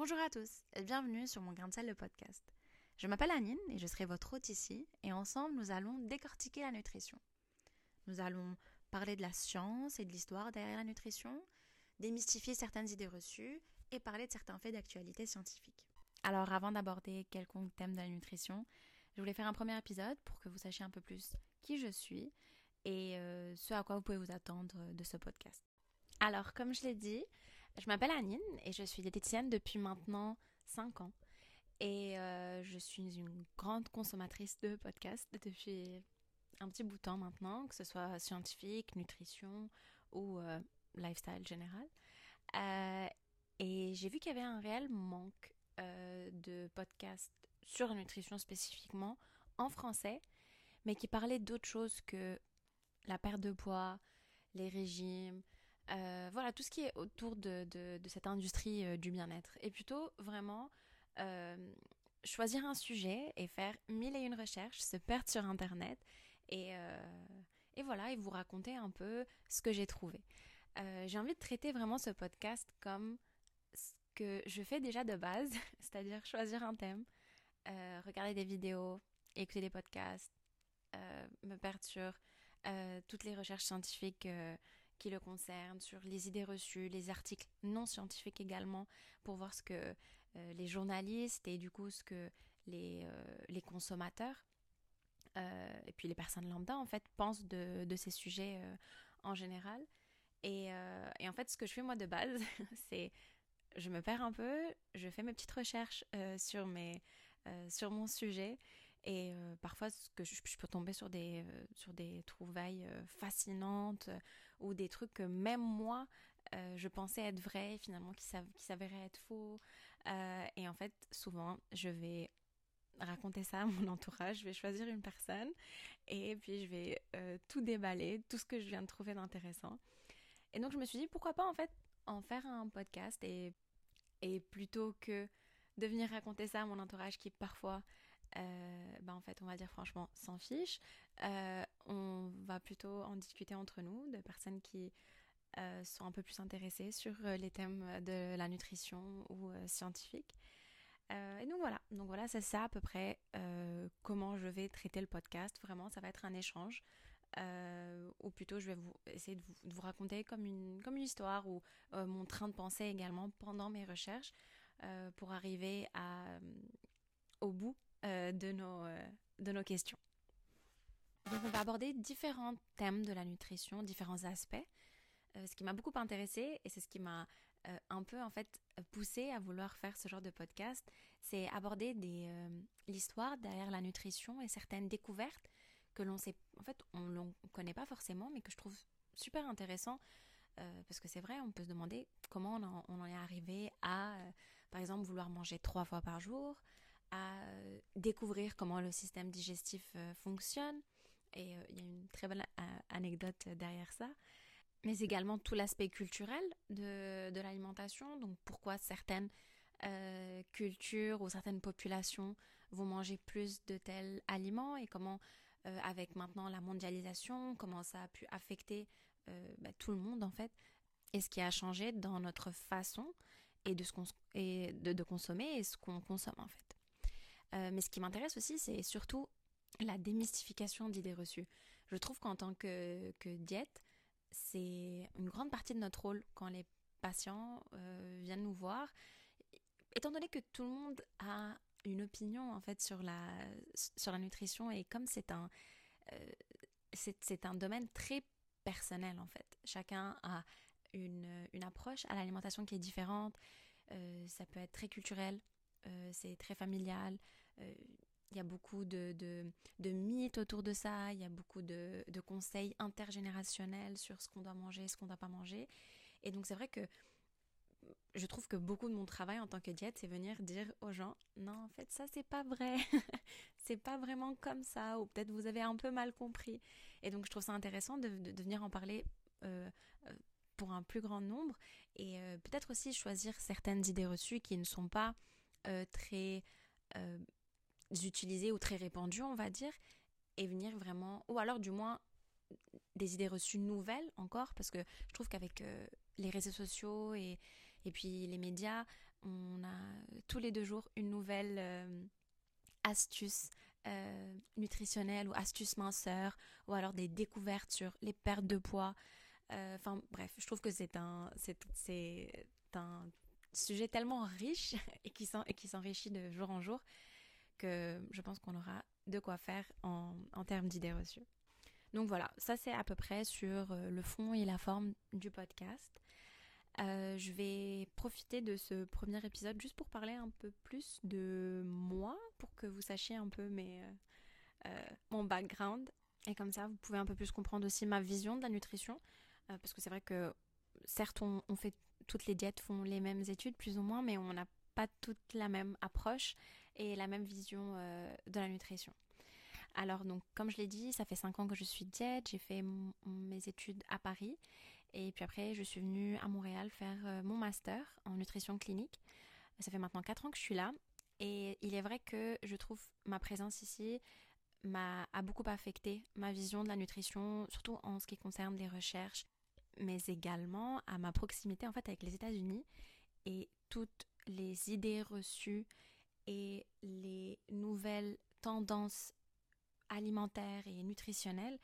Bonjour à tous et bienvenue sur Mon Grain de Sel, le podcast. Je m'appelle Anine et je serai votre hôte ici et ensemble nous allons décortiquer la nutrition. Nous allons parler de la science et de l'histoire derrière la nutrition, démystifier certaines idées reçues et parler de certains faits d'actualité scientifique. Alors avant d'aborder quelconque thème de la nutrition, je voulais faire un premier épisode pour que vous sachiez un peu plus qui je suis et ce à quoi vous pouvez vous attendre de ce podcast. Alors, comme je l'ai dit, je m'appelle Anine et je suis diététicienne depuis maintenant 5 ans. Et je suis une grande consommatrice de podcasts depuis un petit bout de temps maintenant, que ce soit scientifique, nutrition ou lifestyle général. Et j'ai vu qu'il y avait un réel manque de podcasts sur la nutrition spécifiquement en français, mais qui parlaient d'autres choses que la perte de poids, les régimes... Voilà, tout ce qui est autour de cette industrie du bien-être. Et plutôt, vraiment, choisir un sujet et faire 1001 recherches, se perdre sur Internet et voilà, et vous raconter un peu ce que j'ai trouvé. J'ai envie de traiter vraiment ce podcast comme ce que je fais déjà de base, c'est-à-dire choisir un thème, regarder des vidéos, écouter des podcasts, me perdre sur toutes les recherches scientifiques qui le concerne, sur les idées reçues, les articles non scientifiques également, pour voir ce que les journalistes et du coup ce que les consommateurs et puis les personnes lambda en fait pensent de ces sujets en général. Et en fait ce que je fais moi de base, c'est je me perds un peu, je fais mes petites recherches sur mon sujet. Et parfois, je peux tomber sur des trouvailles fascinantes ou des trucs que même moi, je pensais être vrais, finalement, qui s'avéraient être faux. Et en fait, souvent, je vais raconter ça à mon entourage, je vais choisir une personne et puis je vais tout déballer, tout ce que je viens de trouver d'intéressant. Et donc, je me suis dit, pourquoi pas en fait en faire un podcast et plutôt que de venir raconter ça à mon entourage qui parfois... en fait on va dire franchement s'en fiche, on va plutôt en discuter entre nous, de personnes qui sont un peu plus intéressées sur les thèmes de la nutrition ou scientifique, et donc voilà c'est ça à peu près comment je vais traiter le podcast. Vraiment ça va être un échange, ou plutôt je vais essayer de vous raconter comme une histoire ou mon train de pensée également pendant mes recherches, pour arriver au bout de nos questions. Donc on va aborder différents thèmes de la nutrition, différents aspects. Ce qui m'a beaucoup intéressée et c'est ce qui m'a un peu en fait poussée à vouloir faire ce genre de podcast, c'est aborder l'histoire derrière la nutrition et certaines découvertes que l'on sait, en fait on ne connaît pas forcément, mais que je trouve super intéressant. Parce que c'est vrai, on peut se demander comment on en est arrivé à par exemple vouloir manger 3 fois par jour, à découvrir comment le système digestif fonctionne, et il y a une très belle anecdote derrière ça, mais également tout l'aspect culturel de l'alimentation, donc pourquoi certaines cultures ou certaines populations vont manger plus de tels aliments, et comment avec maintenant la mondialisation, comment ça a pu affecter tout le monde en fait, et ce qui a changé dans notre façon et de consommer et ce qu'on consomme en fait. Mais ce qui m'intéresse aussi, c'est surtout la démystification d'idées reçues. Je trouve qu'en tant que diète, c'est une grande partie de notre rôle quand les patients viennent nous voir. Étant donné que tout le monde a une opinion en fait sur la nutrition, et comme c'est un domaine très personnel en fait. Chacun a une approche à l'alimentation qui est différente. Ça peut être très culturel. C'est très familial, il y a beaucoup de mythes autour de ça, il y a beaucoup de conseils intergénérationnels sur ce qu'on doit manger, ce qu'on ne doit pas manger. Et donc c'est vrai que je trouve que beaucoup de mon travail en tant que diète, c'est venir dire aux gens « Non, en fait, ça c'est pas vrai, c'est pas vraiment comme ça » ou « Peut-être vous avez un peu mal compris ». Et donc je trouve ça intéressant de venir en parler pour un plus grand nombre, et peut-être aussi choisir certaines idées reçues qui ne sont pas très utilisées ou très répandues on va dire, et venir vraiment, ou alors du moins des idées reçues nouvelles encore, parce que je trouve qu'avec les réseaux sociaux et Et puis les médias, on a tous les 2 jours une nouvelle astuce nutritionnelle ou astuce minceur, ou alors des découvertes sur les pertes de poids. Enfin bref, je trouve que c'est un sujet tellement riche et qui s'enrichit de jour en jour, que je pense qu'on aura de quoi faire en termes d'idées reçues. Donc voilà, ça c'est à peu près sur le fond et la forme du podcast. Je vais profiter de ce premier épisode juste pour parler un peu plus de moi, pour que vous sachiez un peu mon background. Et comme ça, vous pouvez un peu plus comprendre aussi ma vision de la nutrition. Parce que c'est vrai que certes, on fait toutes les diètes, font les mêmes études plus ou moins, mais on n'a pas toute la même approche et la même vision de la nutrition. Alors donc, comme je l'ai dit, ça fait 5 ans que je suis diète, j'ai fait mes études à Paris et puis après je suis venue à Montréal faire mon master en nutrition clinique. Ça fait maintenant 4 ans que je suis là et il est vrai que je trouve ma présence ici a beaucoup affecté ma vision de la nutrition, surtout en ce qui concerne les recherches, mais également à ma proximité en fait avec les États-Unis et toutes les idées reçues et les nouvelles tendances alimentaire et nutritionnel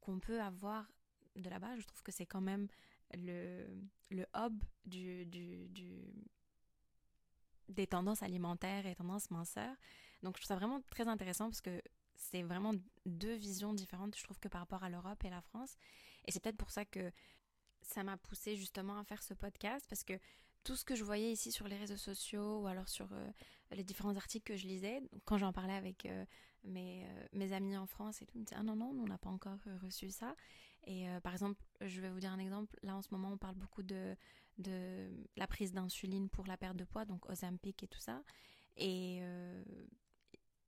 qu'on peut avoir de là-bas. Je trouve que c'est quand même le hub des tendances alimentaires et tendances minceurs. Donc je trouve ça vraiment très intéressant parce que c'est vraiment 2 visions différentes, je trouve, que par rapport à l'Europe et la France. Et c'est peut-être pour ça que ça m'a poussée justement à faire ce podcast, parce que tout ce que je voyais ici sur les réseaux sociaux ou alors sur les différents articles que je lisais, quand j'en parlais avec mes amis en France et tout, ils me disaient « Ah non, on n'a pas encore reçu ça ». Et par exemple, je vais vous dire un exemple, là en ce moment on parle beaucoup de la prise d'insuline pour la perte de poids, donc Ozempic et tout ça. Et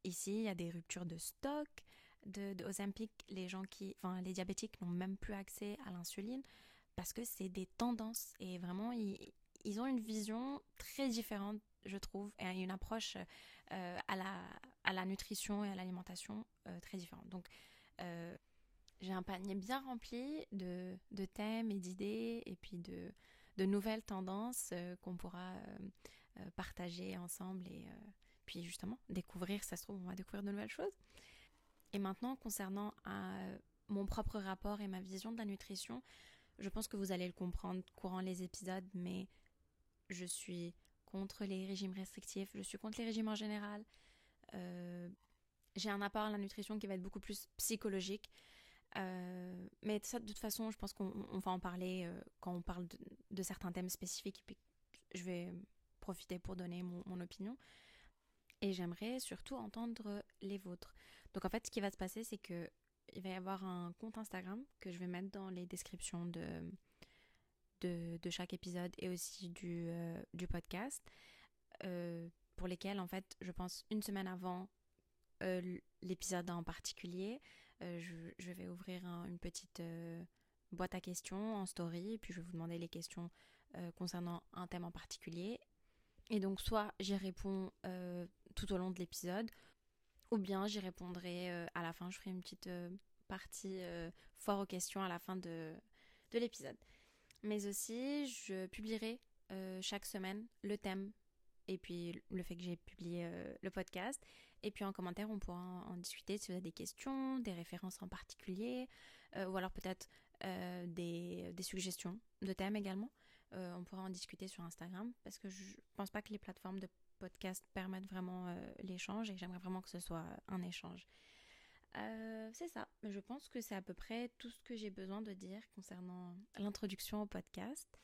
ici, il y a des ruptures de stock de Ozempic, les diabétiques n'ont même plus accès à l'insuline parce que c'est des tendances et vraiment... Ils ont une vision très différente, je trouve, et une approche à la nutrition et à l'alimentation très différente. Donc, j'ai un panier bien rempli de thèmes et d'idées, et puis de nouvelles tendances qu'on pourra partager ensemble, et puis justement découvrir, ça se trouve, on va découvrir de nouvelles choses. Et maintenant, concernant mon propre rapport et ma vision de la nutrition, je pense que vous allez le comprendre courant les épisodes, mais... Je suis contre les régimes restrictifs, je suis contre les régimes en général. J'ai un apport à la nutrition qui va être beaucoup plus psychologique. Mais ça, de toute façon, je pense qu'on va en parler quand on parle de certains thèmes spécifiques. Puis je vais profiter pour donner mon opinion. Et j'aimerais surtout entendre les vôtres. Donc en fait, ce qui va se passer, c'est qu'il va y avoir un compte Instagram que je vais mettre dans les descriptions de chaque épisode et aussi du podcast, pour lesquels en fait je pense une semaine avant l'épisode en particulier, je vais ouvrir une petite boîte à questions en story, et puis je vais vous demander les questions concernant un thème en particulier, et donc soit j'y réponds tout au long de l'épisode, ou bien j'y répondrai à la fin. Je ferai une petite partie foire aux questions à la fin de l'épisode. Mais aussi, je publierai chaque semaine le thème et puis le fait que j'ai publié le podcast. Et puis en commentaire, on pourra en discuter si vous avez des questions, des références en particulier, ou alors peut-être des suggestions de thèmes également. On pourra en discuter sur Instagram, parce que je pense pas que les plateformes de podcast permettent vraiment l'échange, et j'aimerais vraiment que ce soit un échange. C'est ça, je pense que c'est à peu près tout ce que j'ai besoin de dire concernant l'introduction au podcast.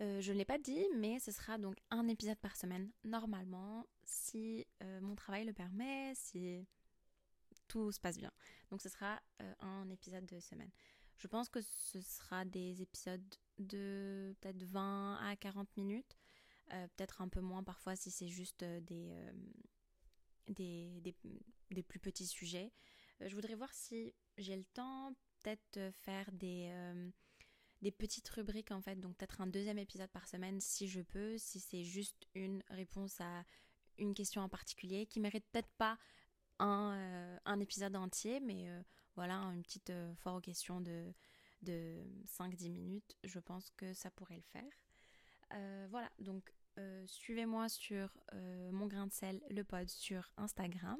Je ne l'ai pas dit, mais ce sera donc un épisode par semaine normalement, si mon travail le permet, si tout se passe bien. Donc ce sera un épisode de semaine. Je pense que ce sera des épisodes de peut-être 20 à 40 minutes, peut-être un peu moins parfois si c'est juste des plus petits sujets. Je voudrais voir si j'ai le temps, peut-être faire des petites rubriques en fait, donc peut-être un 2e épisode par semaine si je peux, si c'est juste une réponse à une question en particulier qui mérite peut-être pas un épisode entier, mais voilà, une petite foire aux questions de 5-10 minutes, je pense que ça pourrait le faire. Voilà, donc suivez-moi sur mon grain de sel, le pod sur Instagram.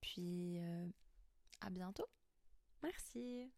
Puis à bientôt. Merci.